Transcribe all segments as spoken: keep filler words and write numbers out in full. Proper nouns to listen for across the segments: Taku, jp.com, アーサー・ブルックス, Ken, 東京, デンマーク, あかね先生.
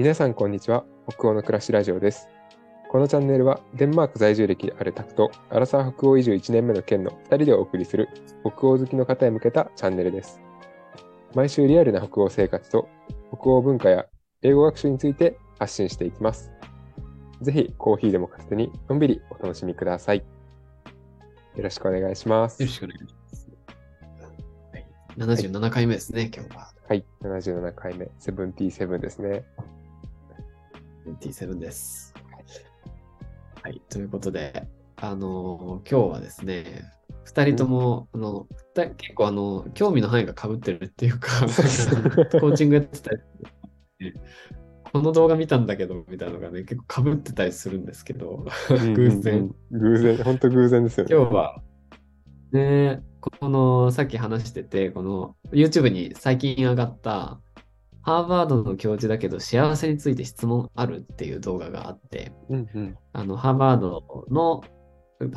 皆さんこんにちは。北欧の暮らしラジオです。このチャンネルはデンマーク在住歴あるタクとアラサー北欧移住いちねんめのケンのふたりでお送りする北欧好きの方へ向けたチャンネルです。毎週リアルな北欧生活と北欧文化や英語学習について発信していきます。ぜひコーヒーでも片手にのんびりお楽しみください。よろしくお願いします。よろしくお願いします。ななじゅうななかいめですね、はい、今日は。はい、ななじゅうななかいめ、ななじゅうななですね。ななじゅうななです。はい、ということで、あのー、今日はですね、ふたりとも、あの結構あの、興味の範囲が被ってるっていうか、コーチングやってたり、この動画見たんだけど、みたいなのがね、結構被ってたりするんですけど、偶然。偶然、本当偶然ですよね。今日はね、このさっき話してて、この YouTube に最近上がったハーバードの教授だけど幸せについて質問あるっていう動画があって、うんうん、あのハーバードの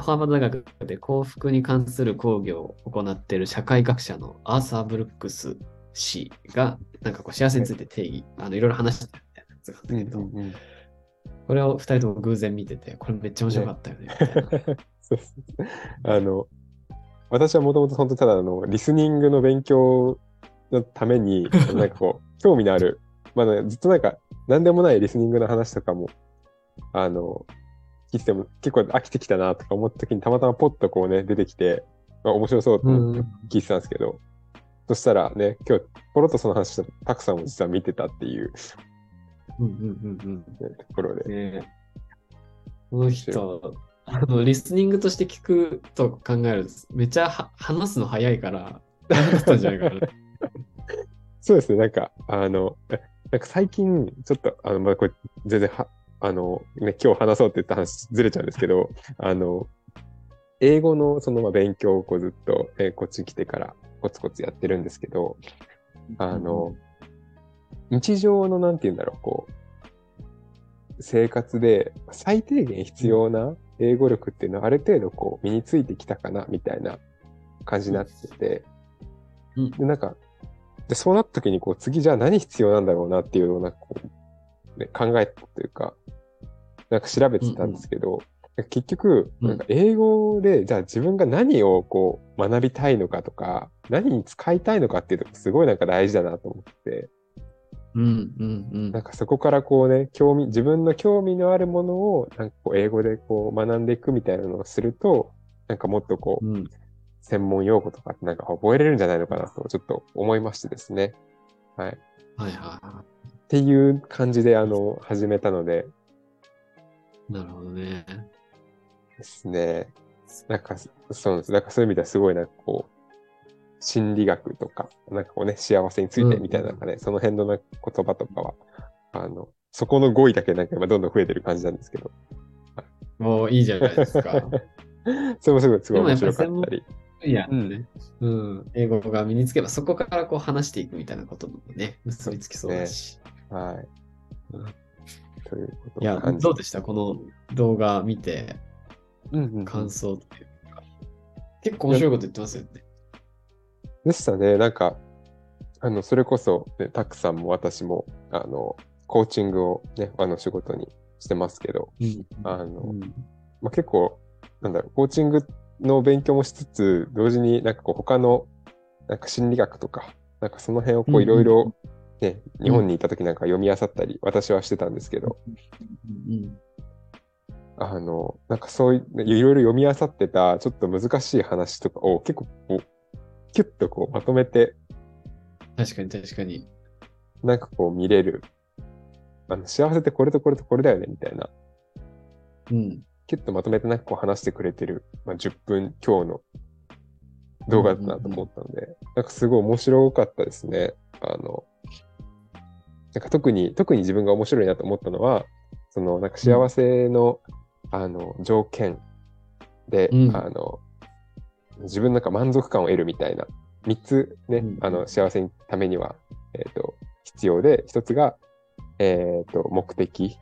ハーバード大学で幸福に関する講義を行っている社会学者のアーサー・ブルックス氏がなんかこう幸せについて定義、はい、あのいろいろ話してるみたいなやつがあったけど、うんうんうん、これをふたりとも偶然見てて、これめっちゃ面白かったよねみたいな。そうそうそう、あの私はもともと本当ただのリスニングの勉強のためになんかこう興味のある、まあね、ずっとなんか何でもないリスニングの話とかもあの聞いてても結構飽きてきたなとか思った時にたまたまポッとこうね出てきて、まあ、面白そうと思って聞いてたんですけど、うん、そしたらね今日ポロッとその話したたくさんも実は見てたっていう、うんうんうんうん、ところで、ね、この人あのリスニングとして聞くと考えるとめちゃ話すの早いから話したんじゃないかな。そうですね、なんかあのなんか最近ちょっとあのまだこれ全然はあの、ね、今日話そうって言った話ずれちゃうんですけど、あの英語のそのまあ勉強をこうずっと、えー、こっちに来てからコツコツやってるんですけど、あの日常のなんていうんだろう、こう生活で最低限必要な英語力っていうのはある程度こう身についてきたかなみたいな感じになってて、うん、でなんかでそうなった時にこう次じゃあ何必要なんだろうなっていうのをなんかこう、ね、考えたというかなんか調べてたんですけど、うん、結局なんか英語でじゃあ自分が何をこう学びたいのかとか何に使いたいのかっていうのがすごいなんか大事だなと思って。うんうんうん、なんかそこからこうね興味自分の興味のあるものをなんかこう英語でこう学んでいくみたいなのをするとなんかもっとこう、うん、専門用語とかなんか覚えれるんじゃないのかなとちょっと思いましてですね、はい、はいはいっていう感じであの始めたので。なるほどねですね。なんかそうです、なんかそういう意味ではすごいなんかこう心理学とか、なんかこうね、幸せについてみたいなのがね、うん、その辺の言葉とかは、あの、そこの語彙だけなんか今どんどん増えてる感じなんですけど。もういいじゃないですか。それもすごい、すごい面白かったり。いや、うんね、うん。英語が身につけば、そこからこう話していくみたいなこともね、結びつきそうだし。ね、はい。うん、ということで。いや、どうでしたこの動画見て、うんうん、感想っていうか。結構面白いこと言ってますよね。でしたね。なんかあのそれこそ、ね、タクさんも私もあのコーチングを、ね、あの仕事にしてますけど、うんあのうんまあ、結構なんだろうコーチングの勉強もしつつ同時になんかこう他のなんか心理学とかなんかその辺をこういろいろね、うん、日本にいた時なんか読み漁ったり私はしてたんですけど、うんうん、あのなんかそういういろいろ読み漁ってたちょっと難しい話とかを結構こうキュッとこうまとめて確かに確かになんかこう見れるあの幸せってこれとこれとこれだよねみたいな、うん、キュッとまとめてなんかこう話してくれてる、まあ、じゅっぷん強の動画だなと思ったので、うんうんうん、なんかすごい面白かったですね。あのなんか特に特に自分が面白いなと思ったのはそのなんか幸せの、うん、あの条件で、うん、あの自分なんか満足感を得るみたいなみっつね、うん、あの幸せのためには、えー、と必要でひとつが、えー、と目的、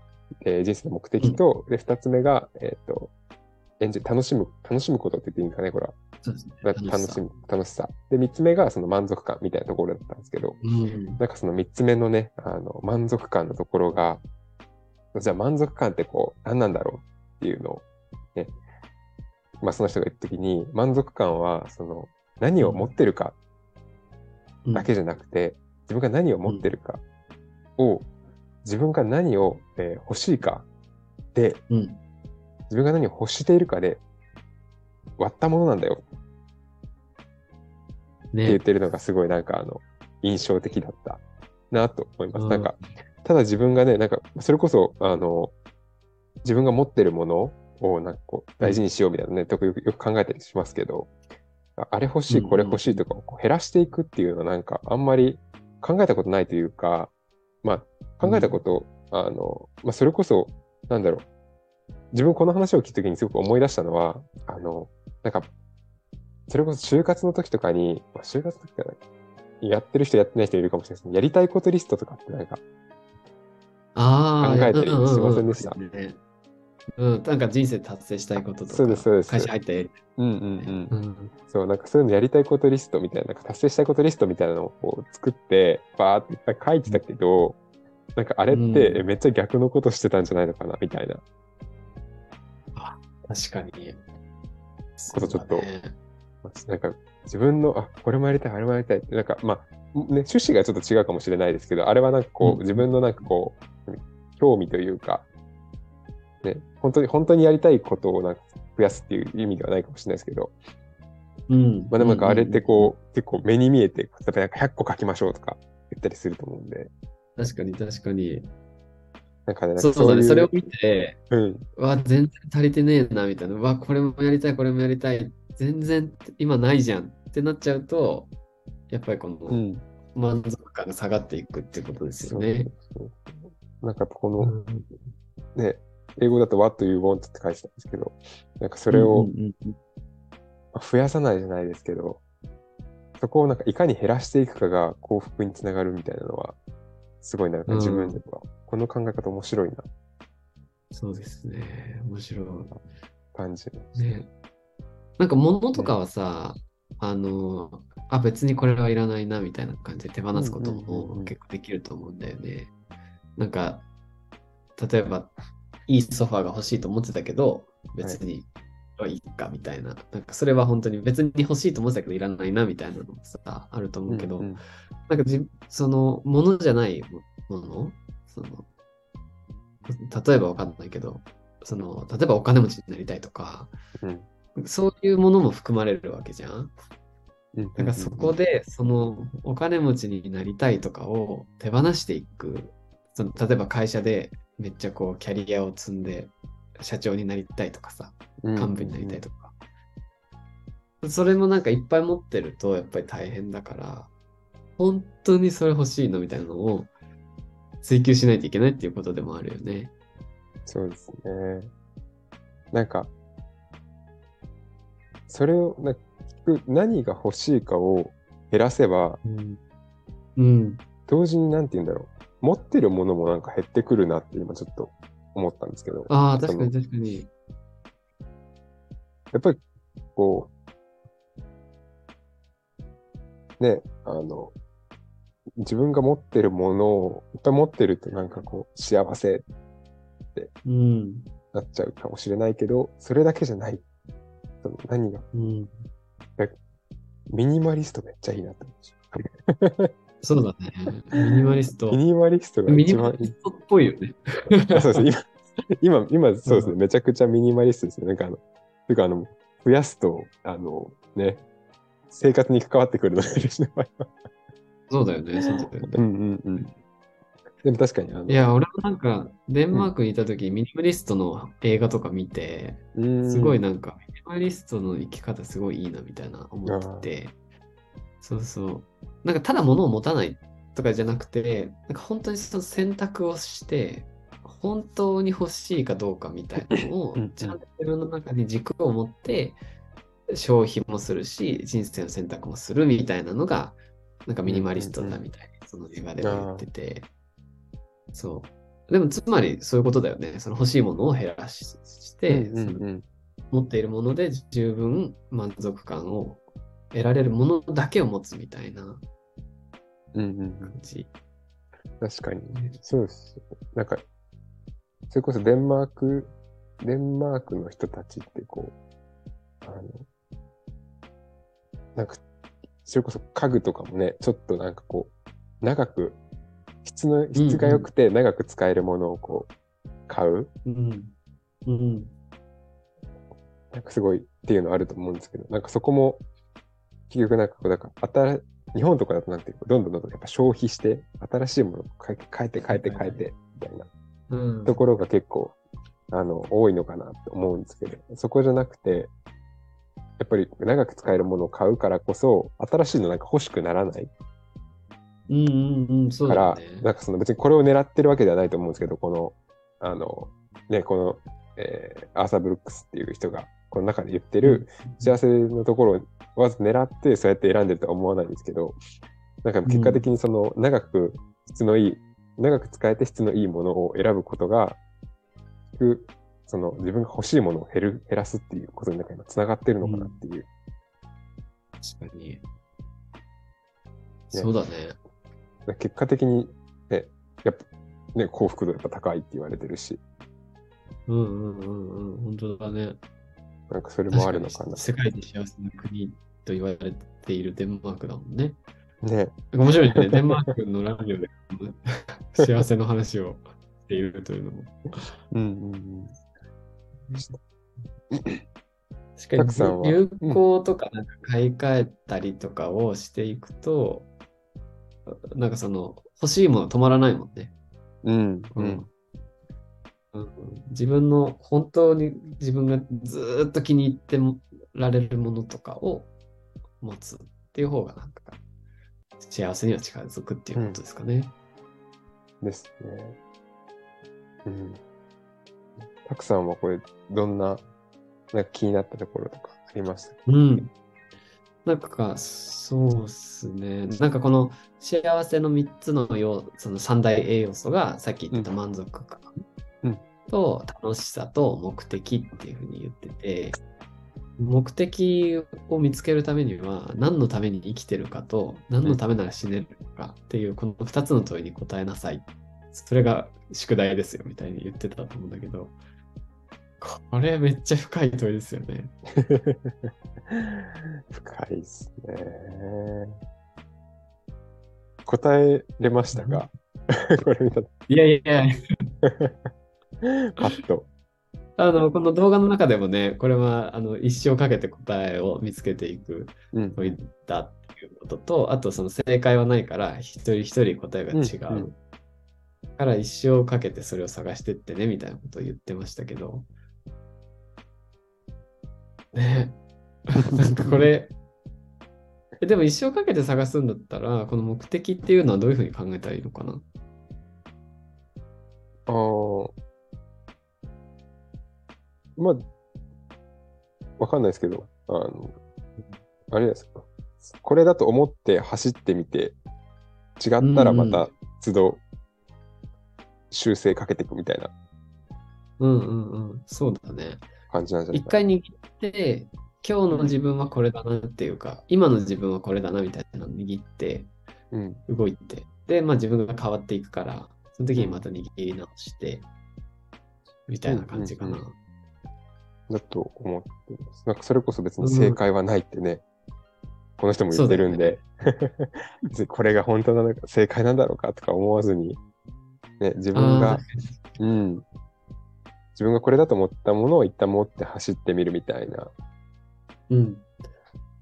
えー、人生の目的と、うん、でふたつめが、えー、と楽しむ楽しむことって言っていいんかねこれはそうですね、楽しみ、楽しさ。で、みっつめがその満足感みたいなところだったんですけど、うん、なんかそのみっつめのね、あの満足感のところが、じゃあ満足感ってこう何なんだろうっていうのを、ね、まあ、その人が言った時に、満足感はその何を持ってるかだけじゃなくて、うん、自分が何を持ってるかを、うん、自分が何を、えー、欲しいかで、うん、自分が何を欲しているかで割ったものなんだよって言ってるのがすごいなんかあの印象的だったなと思います。なんかただ自分がね、なんかそれこそあの自分が持ってるものをなんかこう大事にしようみたいなね、特に、うん、よく考えたりしますけど、あれ欲しいこれ欲しいとかをこう減らしていくっていうのはなんかあんまり考えたことないというか、まあ考えたこと、うん、あのまあ、それこそなんだろう、自分この話を聞くときにすごく思い出したのは、あのなんかそれこそ就活の時とかに、まあ、就活の時からやってる人やってない人いるかもしれないです、ね、やりたいことリストとかってなんかあ考えたりしませんでした、うんうんうんうんうん、なんか人生達成したいこととか、そうですそうです、会社入ったやり、うんうんうんうん、そう、なんかそういうのやりたいことリストみたい な, なんか達成したいことリストみたいなのをこう作ってバーっていっぱい書いてたけど、うん、なんかあれってめっちゃ逆のことしてたんじゃないのかなみたいな、確かにことちょっと、ね、なんか自分のあこれもやりたいあれもやりたいってなんかまあね、趣旨がちょっと違うかもしれないですけど、あれはなんかこう、うん、自分のなんかこう興味というかね、本当に本当にやりたいことをなんか増やすっていう意味ではないかもしれないですけど、うん、まあでもなんかあれってこう、うん、結構目に見えて、例えばなんかひゃっこ書きましょうとか言ったりすると思うんで、確かに確かに。なんかね、そうそうね、それを見て、うん、わ全然足りてねえなみたいな、わこれもやりたいこれもやりたい、全然今ないじゃんってなっちゃうと、やっぱりこの満足感が下がっていくってことですよね。うん、そうそうそう、なんかこの、うん、ね、英語だと What you want って書いてたんですけど、なんかそれを増やさないじゃないですけど、そこをなんかいかに減らしていくかが幸福につながるみたいなのは、すごいなんか自分では、うん、この考え方面白いな。そうですね、面白い感じですね。なんか物とかはさ、ね、あのあ別にこれはいらないなみたいな感じで手放すことも結構できると思うんだよね、うんうんうんうん、なんか例えばいいソファーが欲しいと思ってたけど別にいいかみたいな、はい、なんかそれは本当に別に欲しいと思ってたけどいらないなみたいなのもさあると思うけど、うんうん、なんかじそのものじゃないもの、その例えばわかんないけどその例えばお金持ちになりたいとか、うん、そういうものも含まれるわけじゃん。だからそこでそのお金持ちになりたいとかを手放していく、その例えば会社でめっちゃこうキャリアを積んで社長になりたいとかさ、幹部になりたいとか、うんうん、それもなんかいっぱい持ってるとやっぱり大変だから、本当にそれ欲しいのみたいなのを追求しないといけないっていうことでもあるよね。そうですね、なんかそれをなんか何が欲しいかを減らせば、うんうん、同時になんて言うんだろう、持ってるものもなんか減ってくるなって今ちょっと思ったんですけど、ああ確かに確かに、やっぱりこうね、あの自分が持ってるものをいっぱい持ってるとなんかこう幸せってなっちゃうかもしれないけど、うん、それだけじゃない、その何が、うんミニマリストめっちゃいいなと思って。そうだね。ミニマリスト。ミニマリストが一番いい。ミニマリストっぽいよね。そうです。今、今、今そうですね。めちゃくちゃミニマリストですよね。なんかあの、というかあの、増やすと、あの、ね、生活に関わってくるので、そうだよね。そうだよね。うんうんうん。でも確かにあの。いや、俺もなんか、デンマークにいたとき、うん、ミニマリストの映画とか見て、すごいなんか、ミニマリストの生き方すごいいいなみたいな思ってて、そうそう。なんか、ただ物を持たないとかじゃなくて、なんか本当にその選択をして、本当に欲しいかどうかみたいなのを、ちゃんと自分の中に軸を持って、消費もするし、人生の選択もするみたいなのが、なんかミニマリストだみたいな、その映画では言ってて、そう。でもつまりそういうことだよね。その欲しいものを減らし、して、うんうんうん、持っているもので十分満足感を得られるものだけを持つみたいな感じ、うんうん、確かにそうです。なんかそれこそデンマークデンマークの人たちってこうあのなんかそれこそ家具とかもねちょっとなんかこう長く質の質が良くて長く使えるものをこう買う、うんうんうん、なんかすごいっていうのあると思うんですけど、なんかそこも結局なんかこうだから日本とかだとなんていうかどんどんどんどんやっぱ消費して新しいものを変えて変えて変えてみたいな、うん、ところが結構あの多いのかなと思うんですけど、そこじゃなくてやっぱり長く使えるものを買うからこそ新しいのなんか欲しくならない、うんうんうん、そうだからなんかその別にこれを狙ってるわけではないと思うんですけど、このあのねこの、えー、アーサー・ブルックスっていう人がこの中で言ってる幸せのところをわず狙ってそうやって選んでるとは思わないんですけど、なんか結果的にその長く質のいい、うん、長く使えて質のいいものを選ぶことがその自分が欲しいものを 減る、減らすっていうことになんか今つながってるのかなっていう、うん、確かに、ね、そうだね。結果的に、ね、やっぱ、ね、幸福度やっぱ高いって言われてるし、うんうんうんうん、本当だね。なんかそれもあるのかな。世界で幸せな国と言われているデンマークだもんね。ね、面白いね。デンマークのラジオで幸せの話をしているというのも。うんうんうん。確かに流行とかなんか買い替えたりとかをしていくと、うん、なんかその欲しいもの止まらないもんね。うんうん。うんうん、自分の本当に自分がずっと気に入ってられるものとかを持つっていう方がなんか幸せには近づくっていうことですかね、うん、ですね、うん、たくさんはこれどん な, なんか気になったところとかありましたか？うん、なんかそうですね、なんかこの幸せのみっつの要素、そのさん大栄養素がさっき言った満足感、うんと楽しさと目的っていうふうに言ってて、目的を見つけるためには何のために生きてるかと何のためなら死ねるかっていうこのふたつの問いに答えなさい、それが宿題ですよみたいに言ってたと思うんだけど、これめっちゃ深い問いですよね。深いですね。答えれましたか？これ見た。いやいやいや。パッとあのこの動画の中でもね、これはあの一生かけて答えを見つけていく問いだっていうことと、うん、あとその正解はないから一人一人答えが違う、うんうん、から一生かけてそれを探してってねみたいなことを言ってましたけどね。なんかこれでも一生かけて探すんだったらこの目的っていうのはどういうふうに考えたらいいのかな。ああまあ、わかんないですけど、あの、あれですか。これだと思って走ってみて、違ったらまた都度修正かけていくみたいな。うんうんうん、そうだね。感じなんじゃないかな。一回握って、今日の自分はこれだなっていうか、今の自分はこれだなみたいなのを握って、動いて、うん、で、まあ自分が変わっていくから、その時にまた握り直して、みたいな感じかな。うんうんうんだと思ってます。なんかそれこそ別に正解はないってね、うん、この人も言ってるんで、ね、これが本当なのか正解なんだろうかとか思わずに、ね、自分が、うん、自分がこれだと思ったものを一旦持って走ってみるみたいな、うん、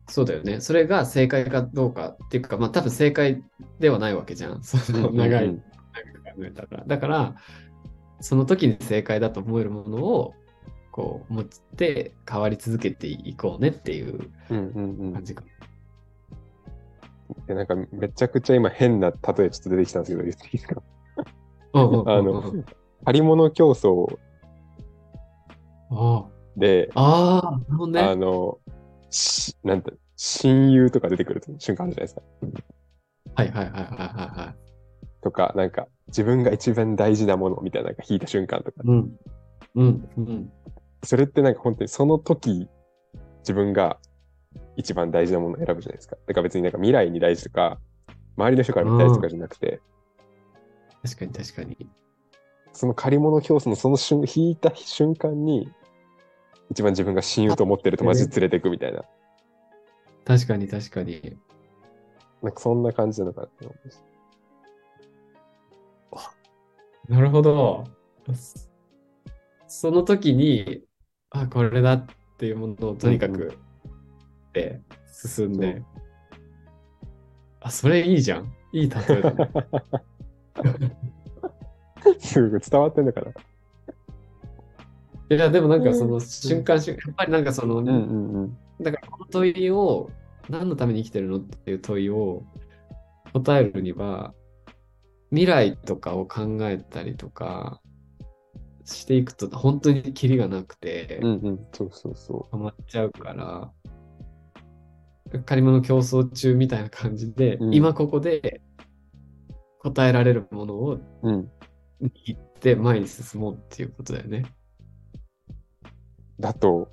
そうだよね。それが正解かどうかっていうか、まあ多分正解ではないわけじゃん、その長い、うん、長く考えたら。だからその時に正解だと思えるものをこう持って変わり続けていこうねっていう感じか、うんうんうん、なんかめちゃくちゃ今変な例えちょっと出てきたんですけど言っていいですか？あの張り物競争で、ああ、なるほどね、あのなんて親友とか出てくる瞬間あるじゃないですか。はいはいはいはいはいはい。とかなんか自分が一番大事なものみたいなのが引いた瞬間とか。うんうんうん。それってなんか本当にその時自分が一番大事なものを選ぶじゃないですか。だから別になんか未来に大事とか周りの人から見たいとかじゃなくて、確かに確かにその借り物競争のその瞬引いた瞬間に一番自分が親友と思ってる友達連れていくみたいな。確かに確かに、なんかそんな感じなのかなって思いました。なるほど。その時にあこれだっていうものをとにかくで進んで、うんうん、あそれいいじゃん、いい例えだね。すごく伝わってんのかな。いやでもなんかその瞬間瞬間、やっぱりなんかそのね、うんうんうん、だからこの問いを何のために生きてるのっていう問いを答えるには未来とかを考えたりとかしていくと本当にキリがなくて、うんうん、そうそうそう、はまっちゃうから借り物競争中みたいな感じで、うん、今ここで答えられるものを握って前に進もうっていうことだよね。だと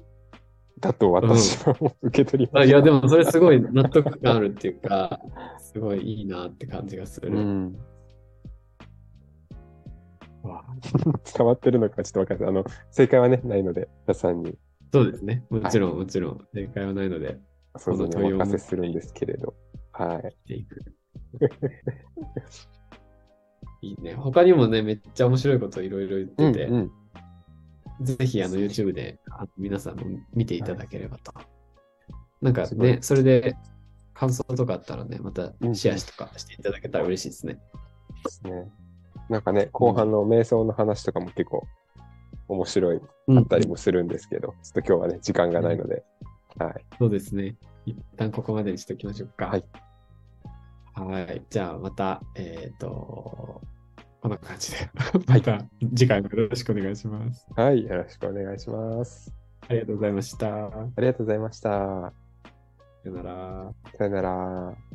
だと私はもう受け取りました、うん、いやでもそれすごい納得感あるっていうかすごいいいなって感じがする、うん、伝わってるのかちょっと分かんない。あの正解はねないので皆さんに、そうですね、もちろん、はい、もちろん正解はないので想像にお任せするんですけれど、はい。いいね。他にもねめっちゃ面白いこといろいろ言ってて、うんうん、ぜひあの YouTube で皆さんも見ていただければと。はい、なんかねそれで感想とかあったらねまたシェアとかしていただけたら嬉しいですね。うん、ですね。なんかね後半の瞑想の話とかも結構面白いあったりもするんですけど、うん、ちょっと今日はね時間がないので。うんはい、そうですね。一旦ここまでにしておきましょうか。はい。はい。じゃあまた、えっと、こんな感じで、また次回もよろしくお願いします。はい。よろしくお願いします。ありがとうございました。ありがとうございました。さよなら。さよなら。